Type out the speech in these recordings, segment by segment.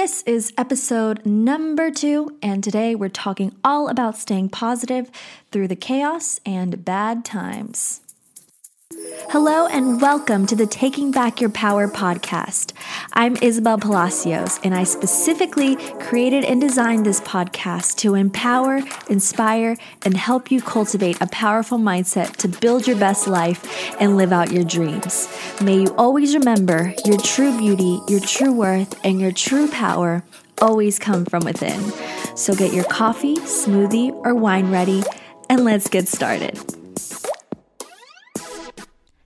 This is episode number 2, and today we're talking all about staying positive through the chaos and bad times. Hello and welcome to the Taking Back Your Power podcast. I'm Isabel Palacios, and I specifically created and designed this podcast to empower, inspire, and help you cultivate a powerful mindset to build your best life and live out your dreams. May you always remember your true beauty, your true worth, and your true power always come from within. So get your coffee, smoothie, or wine ready, and let's get started.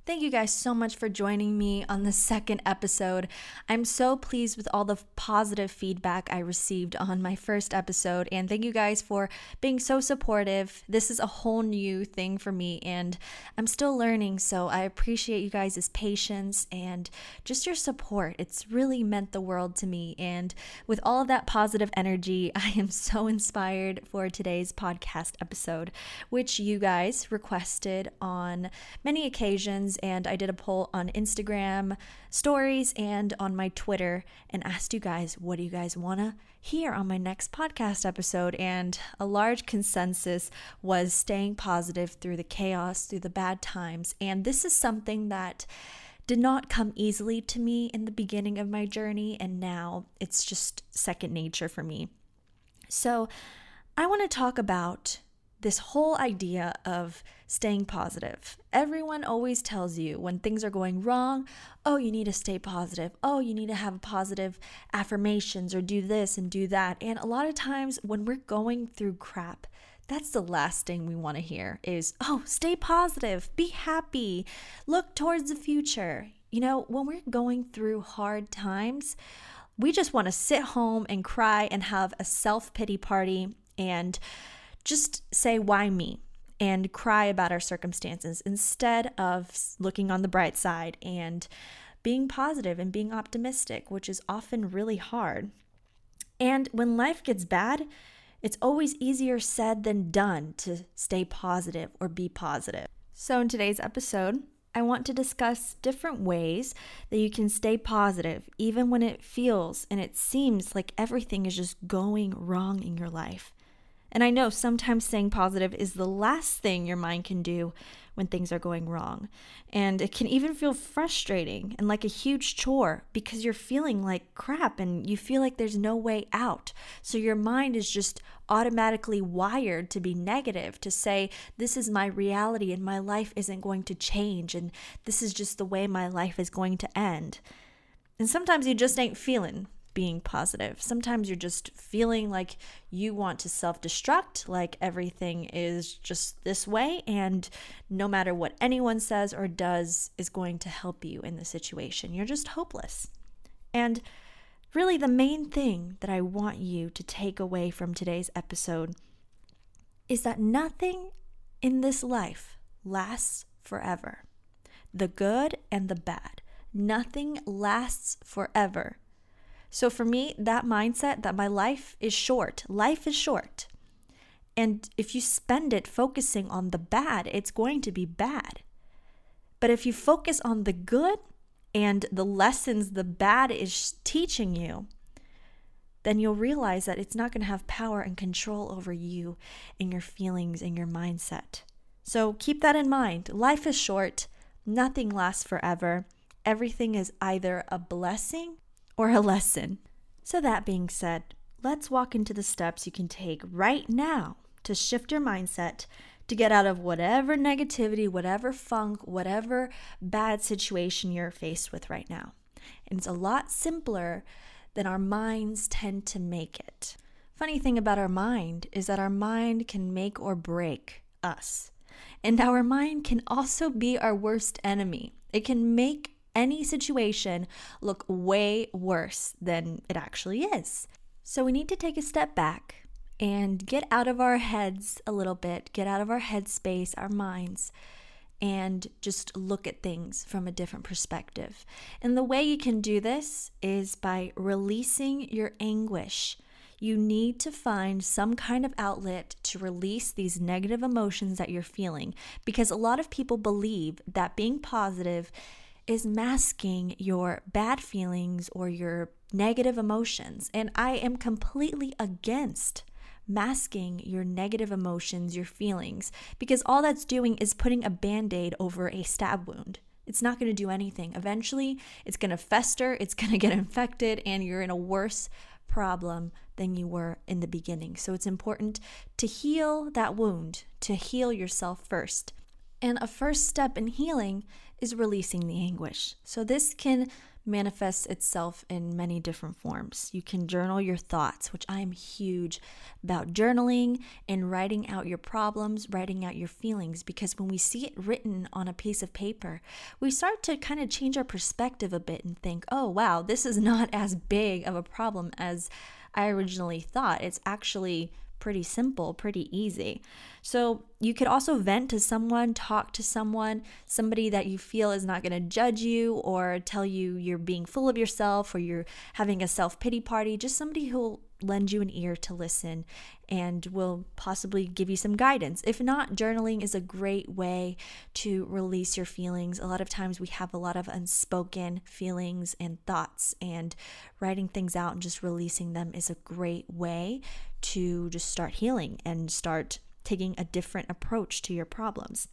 Thank you guys so much for joining me on the second episode. I'm so pleased with all the positive feedback I received on my first episode, and thank you guys for being so supportive. This is a whole new thing for me, and I'm still learning, so I appreciate you guys' patience and just your support. It's really meant the world to me, and with all of that positive energy, I am so inspired for today's podcast episode, which you guys requested on many occasions. And I did a poll on Instagram stories and on my Twitter and asked you guys, what do you guys want to hear on my next podcast episode? And a large consensus was staying positive through the chaos, through the bad times. And this is something that did not come easily to me in the beginning of my journey. And now it's just second nature for me. So I want to talk about this whole idea of staying positive. Everyone always tells you when things are going wrong, oh, you need to stay positive. Oh, you need to have positive affirmations or do this and do that. And a lot of times when we're going through crap, that's the last thing we want to hear is, oh, stay positive, be happy, look towards the future. You know, when we're going through hard times, we just want to sit home and cry and have a self-pity party and just say, why me? And cry about our circumstances instead of looking on the bright side and being positive and being optimistic, which is often really hard. And when life gets bad, it's always easier said than done to stay positive or be positive. So in today's episode, I want to discuss different ways that you can stay positive even when it feels and it seems like everything is just going wrong in your life. And I know sometimes staying positive is the last thing your mind can do when things are going wrong. And it can even feel frustrating and like a huge chore because you're feeling like crap and you feel like there's no way out. So your mind is just automatically wired to be negative, to say, this is my reality and my life isn't going to change and this is just the way my life is going to end. And sometimes you just ain't feeling being positive. Sometimes you're just feeling like you want to self-destruct, like everything is just this way and no matter what anyone says or does is going to help you in the situation. You're just hopeless. And really the main thing that I want you to take away from today's episode is that nothing in this life lasts forever. The good and the bad. Nothing lasts forever. So for me, that mindset that my life is short. And if you spend it focusing on the bad, it's going to be bad. But if you focus on the good and the lessons the bad is teaching you, then you'll realize that it's not going to have power and control over you and your feelings and your mindset. So keep that in mind. Life is short. Nothing lasts forever. Everything is either a blessing or a lesson. So that being said, let's walk into the steps you can take right now to shift your mindset to get out of whatever negativity, whatever funk, whatever bad situation you're faced with right now. And it's a lot simpler than our minds tend to make it. Funny thing about our mind is that our mind can make or break us. And our mind can also be our worst enemy. It can make any situation look way worse than it actually is. So we need to take a step back and get out of our heads a little bit, get out of our headspace, our minds, and just look at things from a different perspective. And the way you can do this is by releasing your anguish. You need to find some kind of outlet to release these negative emotions that you're feeling, because a lot of people believe that being positive is masking your bad feelings or your negative emotions. And I am completely against masking your negative emotions, your feelings, because all that's doing is putting a band-aid over a stab wound. It's not going to do anything. Eventually, it's going to fester, it's going to get infected, and you're in a worse problem than you were in the beginning. So it's important to heal that wound, to heal yourself first. And a first step in healing is releasing the anguish. So this can manifests itself in many different forms. You can journal your thoughts, which I am huge about journaling and writing out your problems, writing out your feelings, because when we see it written on a piece of paper, we start to kind of change our perspective a bit and think, oh, wow, this is not as big of a problem as I originally thought. It's actually pretty simple, pretty easy. So you could also vent to someone, talk to someone, somebody that you feel is not going to judge you or tell you you're being full of yourself or you're having a self-pity party, just somebody who'll lend you an ear to listen and will possibly give you some guidance. If not, journaling is a great way to release your feelings. A lot of times we have a lot of unspoken feelings and thoughts, and writing things out and just releasing them is a great way to just start healing and start taking a different approach to your problems.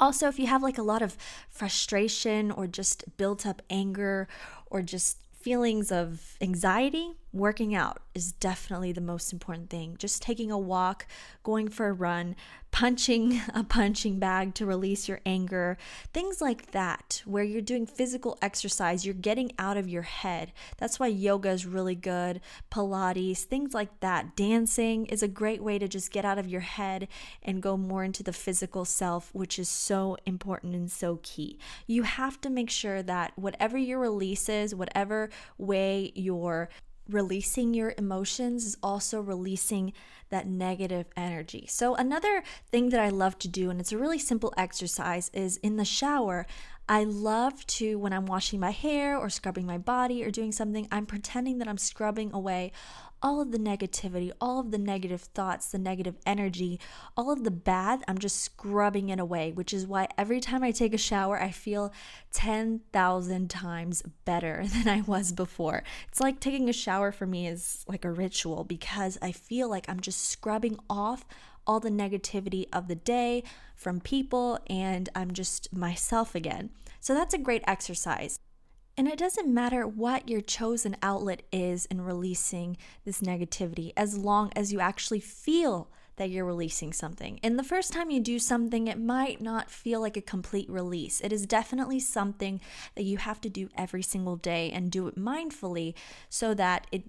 Also, if you have like a lot of frustration or just built up anger or just feelings of anxiety, working out is definitely the most important thing. Just taking a walk, going for a run, punching a punching bag to release your anger, things like that, where you're doing physical exercise, you're getting out of your head. That's why yoga is really good, Pilates, things like that. Dancing is a great way to just get out of your head and go more into the physical self, which is so important and so key. You have to make sure that whatever your release is, whatever way you're releasing your emotions is also releasing that negative energy. So another thing that I love to do, and it's a really simple exercise, is in the shower. I love to, when I'm washing my hair or scrubbing my body or doing something, I'm pretending that I'm scrubbing away all of the negativity, all of the negative thoughts, the negative energy, all of the bad. I'm just scrubbing it away, which is why every time I take a shower, I feel 10,000 times better than I was before. It's like taking a shower for me is like a ritual, because I feel like I'm just scrubbing off all the negativity of the day from people, and I'm just myself again. So that's a great exercise. And it doesn't matter what your chosen outlet is in releasing this negativity, as long as you actually feel that you're releasing something. And the first time you do something, it might not feel like a complete release. It is definitely something that you have to do every single day and do it mindfully so that it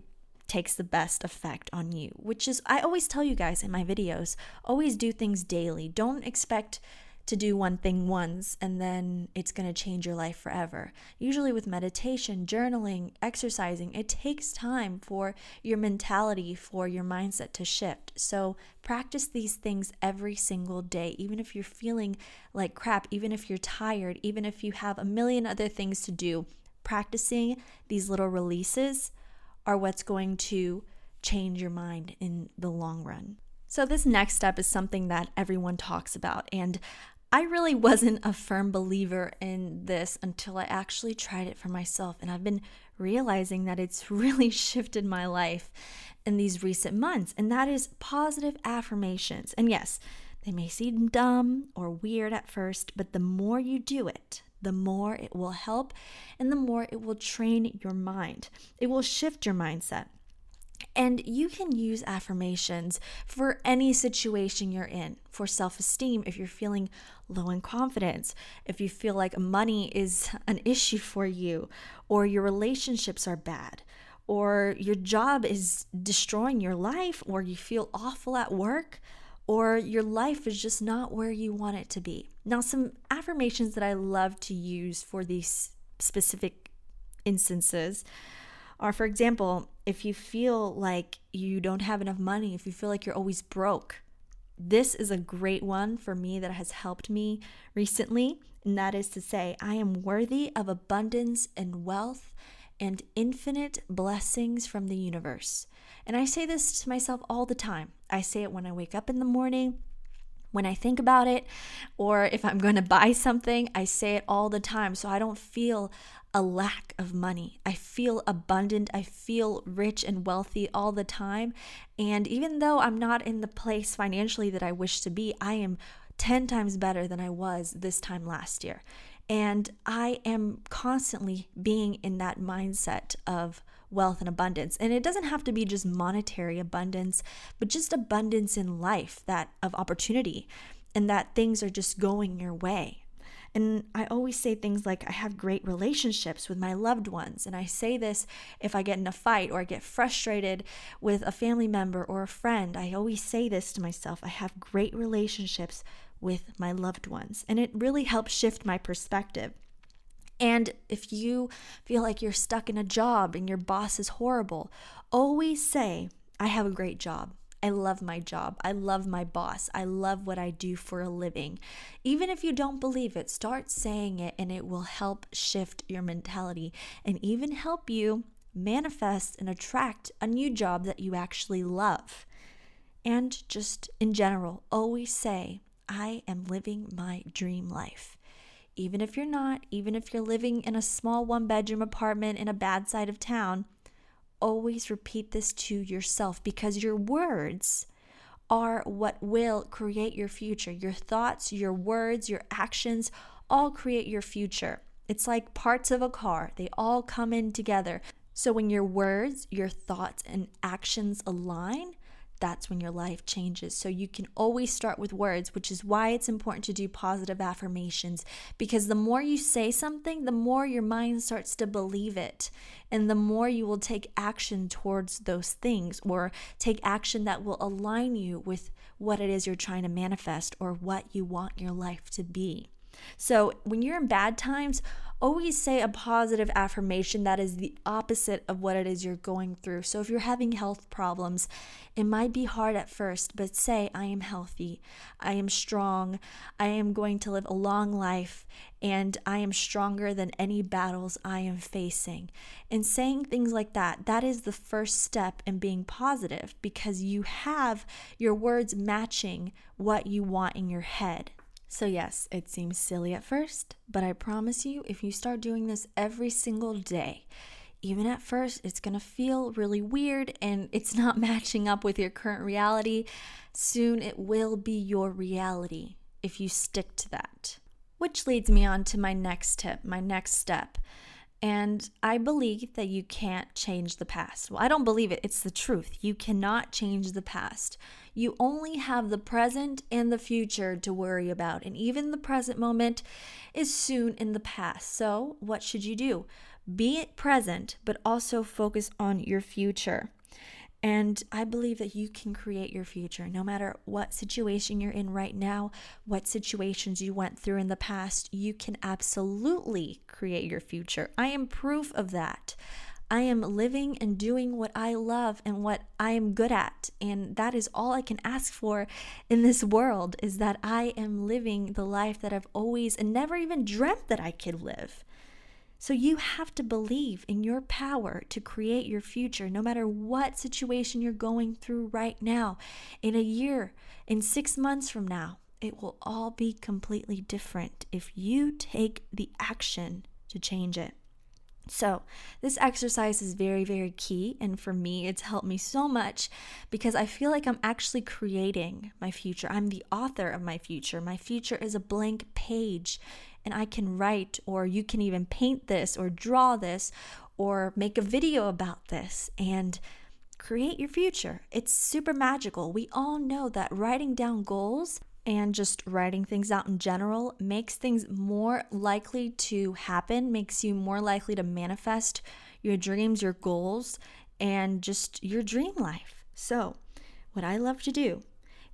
takes the best effect on you, which is, I always tell you guys in my videos, always do things daily. Don't expect to do one thing once and then it's going to change your life forever. Usually with meditation, journaling, exercising, it takes time for your mentality, for your mindset to shift. So practice these things every single day, even if you're feeling like crap, even if you're tired, even if you have a million other things to do. Practicing these little releases are what's going to change your mind in the long run. So this next step is something that everyone talks about, and I really wasn't a firm believer in this until I actually tried it for myself, and I've been realizing that it's really shifted my life in these recent months, and that is positive affirmations. And yes, they may seem dumb or weird at first, but the more you do it, the more it will help and the more it will train your mind. It will shift your mindset. And you can use affirmations for any situation you're in, for self-esteem, if you're feeling low in confidence, if you feel like money is an issue for you, or your relationships are bad, or your job is destroying your life, or you feel awful at work, or your life is just not where you want it to be. Now, some affirmations that I love to use for these specific instances are, for example, if you feel like you don't have enough money, if you feel like you're always broke, this is a great one for me that has helped me recently, and that is to say, I am worthy of abundance and wealth and infinite blessings from the universe. And I say this to myself all the time. I say it when I wake up in the morning, when I think about it, or if I'm going to buy something, I say it all the time. So I don't feel a lack of money. I feel abundant. I feel rich and wealthy all the time. And even though I'm not in the place financially that I wish to be, I am 10 times better than I was this time last year. And I am constantly being in that mindset of wealth and abundance. And it doesn't have to be just monetary abundance, but just abundance in life, that of opportunity, and that things are just going your way. And I always say things like, I have great relationships with my loved ones. And I say this if I get in a fight or I get frustrated with a family member or a friend. I always say this to myself, I have great relationships with my loved ones. And it really helps shift my perspective. And if you feel like you're stuck in a job and your boss is horrible, always say, I have a great job. I love my job. I love my boss. I love what I do for a living. Even if you don't believe it, start saying it, and it will help shift your mentality and even help you manifest and attract a new job that you actually love. And just in general, always say, I am living my dream life. Even if you're not, even if you're living in a small one-bedroom apartment in a bad side of town, always repeat this to yourself, because your words are what will create your future. Your thoughts, your words, your actions all create your future. It's like parts of a car. They all come in together. So when your words, your thoughts, and actions align, that's when your life changes. So you can always start with words, which is why it's important to do positive affirmations, because the more you say something, the more your mind starts to believe it, and the more you will take action towards those things, or take action that will align you with what it is you're trying to manifest or what you want your life to be. So when you're in bad times, always say a positive affirmation that is the opposite of what it is you're going through. So if you're having health problems, it might be hard at first, but say, I am healthy, I am strong, I am going to live a long life, and I am stronger than any battles I am facing. And saying things like that, that is the first step in being positive, because you have your words matching what you want in your head. So yes, it seems silly at first, but I promise you, if you start doing this every single day, even at first, it's going to feel really weird and it's not matching up with your current reality. Soon it will be your reality if you stick to that. Which leads me on to my next tip, my next step. And I believe that you can't change the past. Well, I don't believe it. It's the truth. You cannot change the past. You only have the present and the future to worry about, and even the present moment is soon in the past. So what should you do? Be present, but also focus on your future. And I believe that you can create your future no matter what situation you're in right now, what situations you went through in the past. You can absolutely create your future. I am proof of that. I am living and doing what I love and what I am good at. And that is all I can ask for in this world, is that I am living the life that I've always and never even dreamt that I could live. So you have to believe in your power to create your future, no matter what situation you're going through right now. In a year, in 6 months from now, it will all be completely different if you take the action to change it. So this exercise is very, very key. And for me, it's helped me so much, because I feel like I'm actually creating my future. I'm the author of my future. My future is a blank page, and I can write, or you can even paint this or draw this or make a video about this and create your future. It's super magical. We all know that writing down goals and just writing things out in general makes things more likely to happen, makes you more likely to manifest your dreams, your goals, and just your dream life. So what I love to do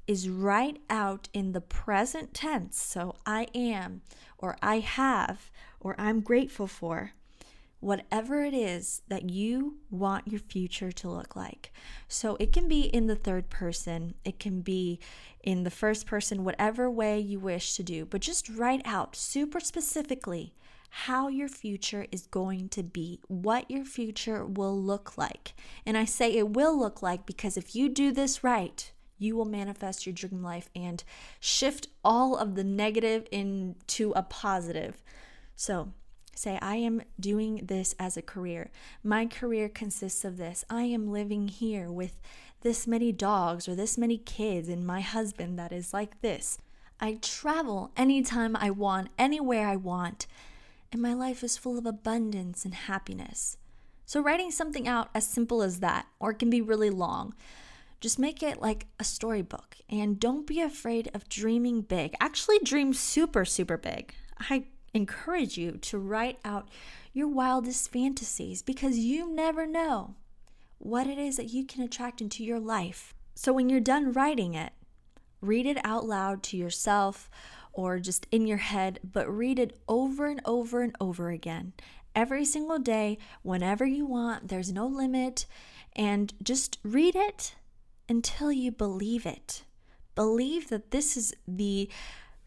is write out in the present tense. So I am, or I have, or I'm grateful for, whatever it is that you want your future to look like. So it can be in the third person, it can be in the first person, whatever way you wish to do, but just write out super specifically how your future is going to be, what your future will look like. And I say it will look like, because if you do this right, you will manifest your dream life and shift all of the negative into a positive. So Say, I am doing this as a career. My career consists of this. I am living here with this many dogs or this many kids and my husband that is like this. I travel anytime I want, anywhere I want, and my life is full of abundance and happiness. So writing something out as simple as that, or it can be really long. Just make it like a storybook, and don't be afraid of dreaming big. Actually, dream super, super big. I encourage you to write out your wildest fantasies, because you never know what it is that you can attract into your life. So when you're done writing it, read it out loud to yourself or just in your head, but read it over and over and over again. Every single day, whenever you want, there's no limit, and just read it until you believe it. Believe that this is the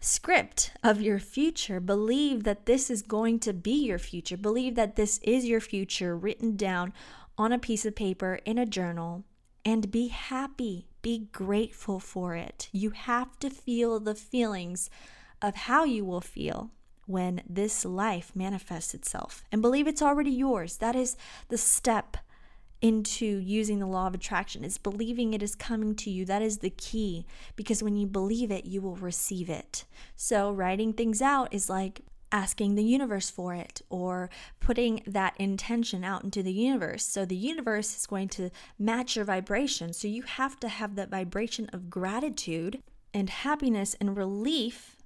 script of your future. Believe that this is going to be your future. Believe that this is your future written down on a piece of paper in a journal, and be happy. Be grateful for it. You have to feel the feelings of how you will feel when this life manifests itself, and believe it's already yours. That is the step into using the law of attraction, is believing it is coming to you. That is the key, because when you believe it, you will receive it. So writing things out is like asking the universe for it, or putting that intention out into the universe. So the universe is going to match your vibration. So you have to have that vibration of gratitude and happiness and relief,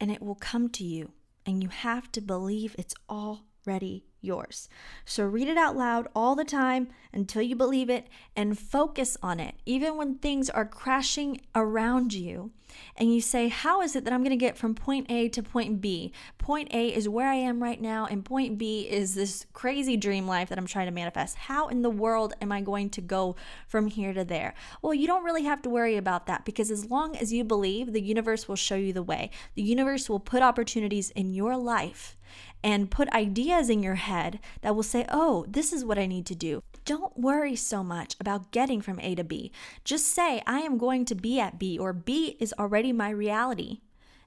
and it will come to you. And you have to believe it's already yours. So read it out loud all the time until you believe it, and focus on it. Even when things are crashing around you and you say, how is it that I'm going to get from point A to point B? Point A is where I am right now, and point B is this crazy dream life that I'm trying to manifest. How in the world am I going to go from here to there? Well, you don't really have to worry about that, because as long as you believe, the universe will show you the way. The universe will put opportunities in your life and put ideas in your head that will say, oh, this is what I need to do. Don't worry so much about getting from A to B. Just say, I am going to be at B, or B is already my reality,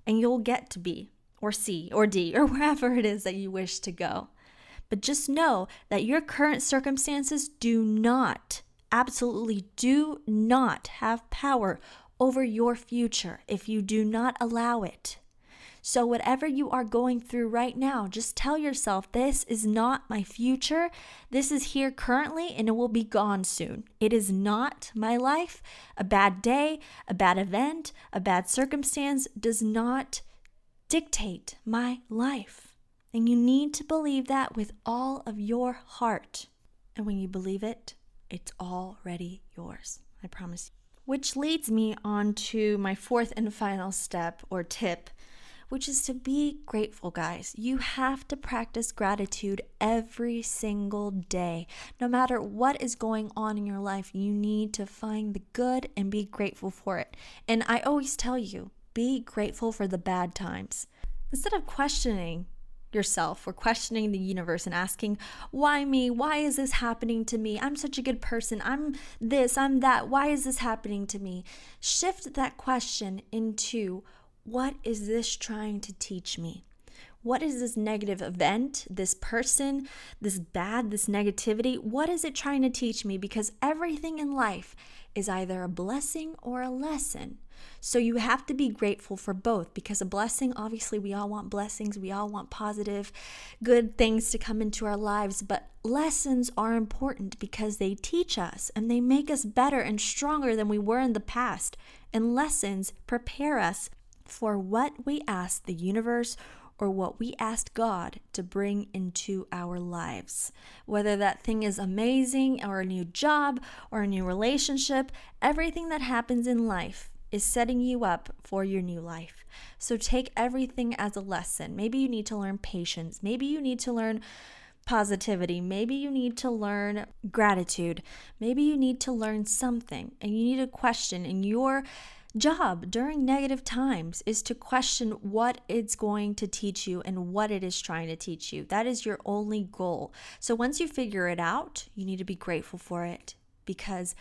and you'll get to B or C or D or wherever it is that you wish to go. But just know that your current circumstances do not, absolutely do not have power over your future if you do not allow it. So whatever you are going through right now, just tell yourself, this is not my future. This is here currently, and it will be gone soon. It is not my life. A bad day, a bad event, a bad circumstance does not dictate my life. And you need to believe that with all of your heart. And when you believe it, it's already yours. I promise you. Which leads me on to my fourth and final step or tip, which is to be grateful, guys. You have to practice gratitude every single day. No matter what is going on in your life, you need to find the good and be grateful for it. And I always tell you, be grateful for the bad times. Instead of questioning yourself or questioning the universe and asking, why me? Why is this happening to me? I'm such a good person. I'm this, I'm that. Why is this happening to me? Shift that question into, what is this trying to teach me? What is this negative event, this person, this bad, this negativity? What is it trying to teach me? Because everything in life is either a blessing or a lesson. So you have to be grateful for both, because a blessing, obviously we all want blessings. We all want positive, good things to come into our lives. But lessons are important because they teach us and they make us better and stronger than we were in the past. And lessons prepare us for what we asked the universe or what we asked God to bring into our lives. Whether that thing is amazing or a new job or a new relationship, everything that happens in life is setting you up for your new life. So take everything as a lesson. Maybe you need to learn patience. Maybe you need to learn positivity. Maybe you need to learn gratitude. Maybe you need to learn something, and you need a question in your job during negative times is to question what it's going to teach you and what it is trying to teach you. That is your only goal. So once you figure it out, you need to be grateful for it, because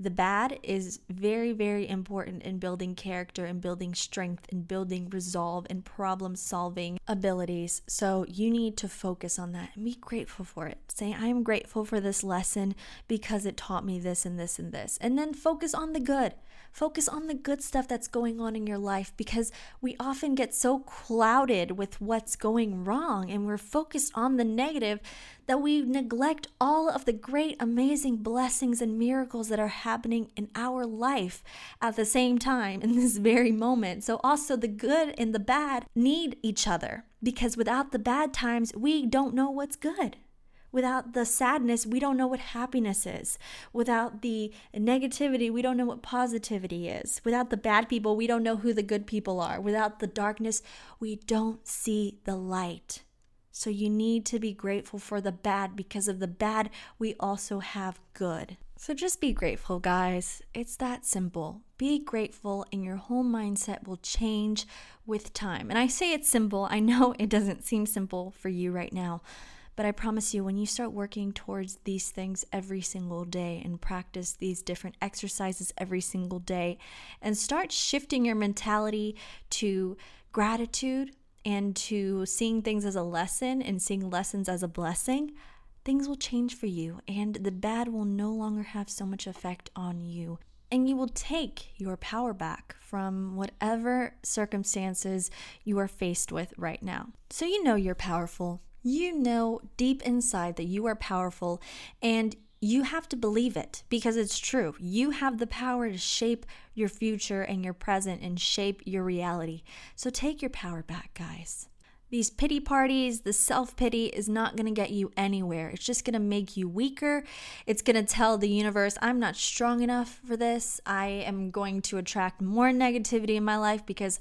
The bad is very, very important in building character and building strength and building resolve and problem solving abilities. So you need to focus on that and be grateful for it. Say, I am grateful for this lesson because it taught me this and this and this. And then focus on the good. Focus on the good stuff that's going on in your life, because we often get so clouded with what's going wrong and we're focused on the negative that we neglect all of the great, amazing blessings and miracles that are happening in our life at the same time in this very moment. So also the good and the bad need each other, because without the bad times, we don't know what's good. Without the sadness, we don't know what happiness is. Without the negativity, we don't know what positivity is. Without the bad people, we don't know who the good people are. Without the darkness, we don't see the light. So you need to be grateful for the bad, because of the bad, we also have good. So just be grateful, guys. It's that simple. Be grateful and your whole mindset will change with time. And I say it's simple. I know it doesn't seem simple for you right now. But I promise you, when you start working towards these things every single day and practice these different exercises every single day and start shifting your mentality to gratitude and to seeing things as a lesson and seeing lessons as a blessing, things will change for you and the bad will no longer have so much effect on you. And you will take your power back from whatever circumstances you are faced with right now. So you know you're powerful. You know deep inside that you are powerful, and you have to believe it because it's true. You have the power to shape your future and your present and shape your reality. So take your power back, guys. These pity parties, the self-pity is not going to get you anywhere. It's just going to make you weaker. It's going to tell the universe, I'm not strong enough for this. I am going to attract more negativity in my life because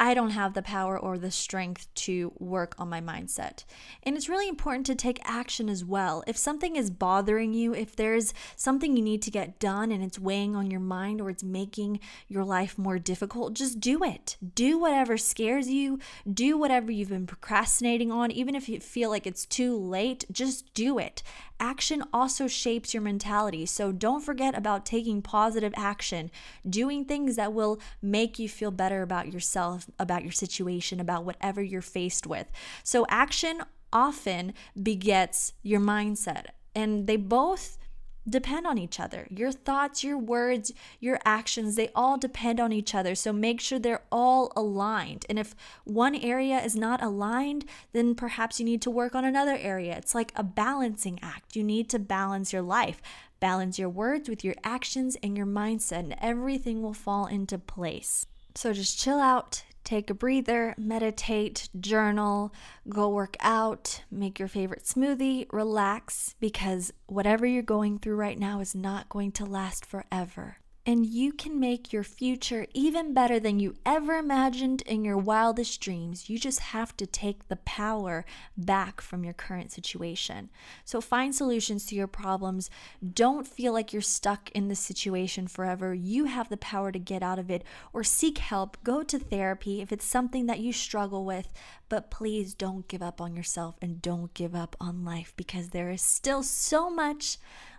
I don't have the power or the strength to work on my mindset. And it's really important to take action as well. If something is bothering you, if there's something you need to get done and it's weighing on your mind or it's making your life more difficult, just do it. Do whatever scares you. Do whatever you've been procrastinating on, even if you feel like it's too late, just do it. Action also shapes your mentality. So don't forget about taking positive action, doing things that will make you feel better about yourself, about your situation, about whatever you're faced with. So action often begets your mindset, and they both depend on each other. Your thoughts, your words, your actions, they all depend on each other. So make sure they're all aligned. And if one area is not aligned, then perhaps you need to work on another area. It's like a balancing act. You need to balance your life, balance your words with your actions and your mindset, and everything will fall into place. So just chill out. Take a breather, meditate, journal, go work out, make your favorite smoothie, relax, because whatever you're going through right now is not going to last forever. And you can make your future even better than you ever imagined in your wildest dreams. You just have to take the power back from your current situation. So find solutions to your problems. Don't feel like you're stuck in this situation forever. You have the power to get out of it, or seek help. Go to therapy if it's something that you struggle with. But please don't give up on yourself and don't give up on life, because there is still so much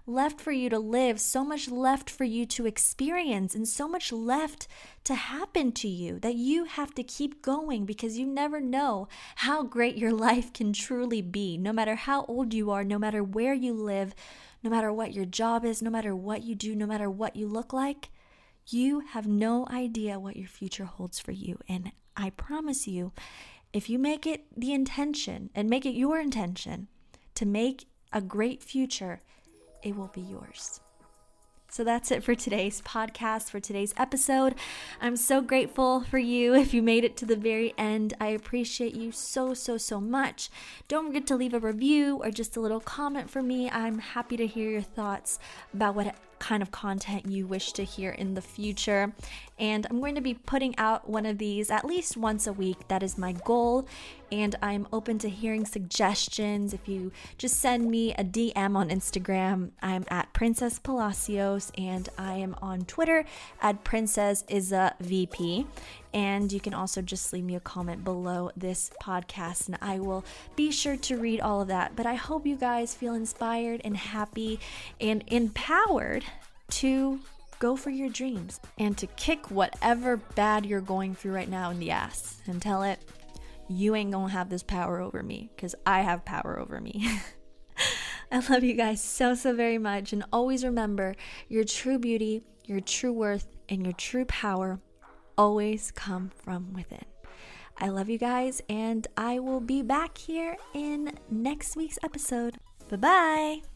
left for you to live, so much left for you to experience, and so much left to happen to you that you have to keep going, because you never know how great your life can truly be. No matter how old you are, no matter where you live, no matter what your job is, no matter what you do, no matter what you look like, you have no idea what your future holds for you. And I promise you, if you make it the intention and make it your intention to make a great future, it will be yours. So that's it for today's podcast, for today's episode. I'm so grateful for you if you made it to the very end. I appreciate you so, so, so much. Don't forget to leave a review or just a little comment for me. I'm happy to hear your thoughts about what kind of content you wish to hear in the future. And I'm going to be putting out one of these at least once a week. That is my goal. And I'm open to hearing suggestions. If you just send me a DM on Instagram, I'm at Princess Palacios, and I am on Twitter at Princess Isa VP. And you can also just leave me a comment below this podcast, and I will be sure to read all of that. But I hope you guys feel inspired and happy and empowered to go for your dreams, and to kick whatever bad you're going through right now in the ass and tell it, you ain't gonna have this power over me, because I have power over me. I love you guys so very much, and always remember, your true beauty, your true worth, and your true power always come from within. I love you guys, and I will be back here in next week's episode. Bye-bye!